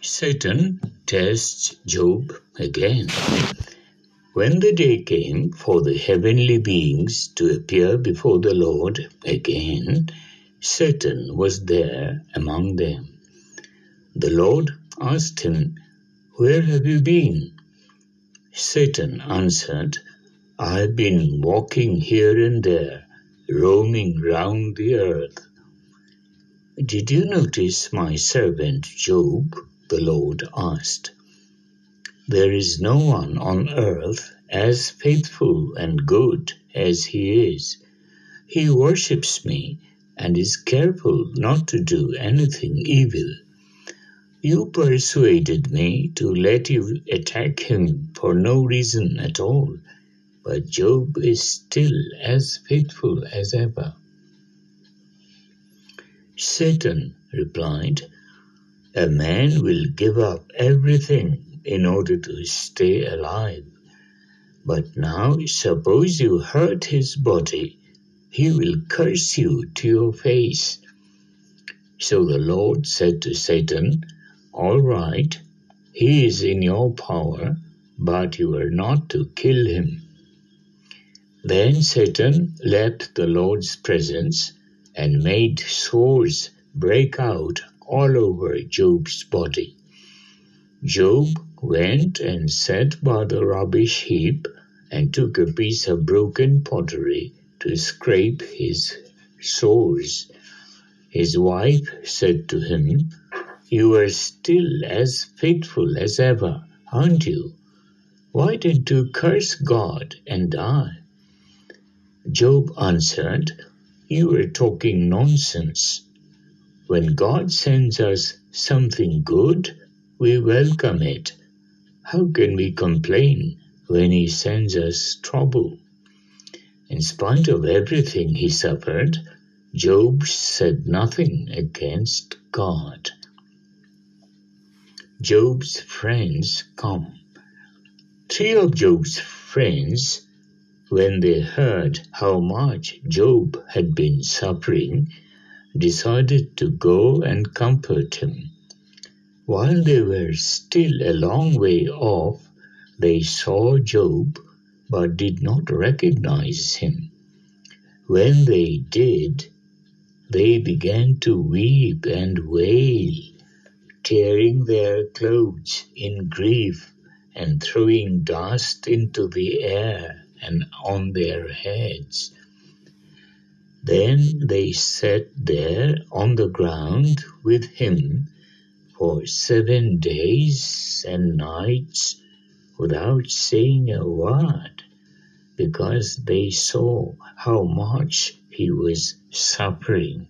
Satan tests Job again. When the day came for the heavenly beings to appear before the Lord again, Satan was there among them. The Lord asked him, "Where have you been?" Satan answered, "I have been walking here and there, roaming round the earth." "Did you notice my servant Job?" the Lord asked. "There is no one on earth as faithful and good as he is. He worships me and is careful not to do anything evil. You persuaded me to let you attack him for no reason at all, but Job is still as faithful as ever." Satan replied, "A man will give up everything in order to stay alive. But now suppose you hurt his body, he will curse you to your face." So the Lord said to Satan, "All right, he is in your power, but you are not to kill him." Then Satan left the Lord's presence and made sores break out all over Job's body. Job went and sat by the rubbish heap and took a piece of broken pottery to scrape his sores. His wife said to him, "You are still as faithful as ever, aren't you? Why didn't you curse God and die?" Job answered, "You are talking nonsense. When God sends us something good, we welcome it. How can we complain when he sends us trouble?" In spite of everything he suffered, Job said nothing against God. Job's friends come. Three of Job's friends, when they heard how much Job had been suffering, decided to go and comfort him. While they were still a long way off, they saw Job, but did not recognize him. When they did, they began to weep and wail, tearing their clothes in grief and throwing dust into the air and on their heads. Then they sat there on the ground with him for 7 days and nights without saying a word, because they saw how much he was suffering.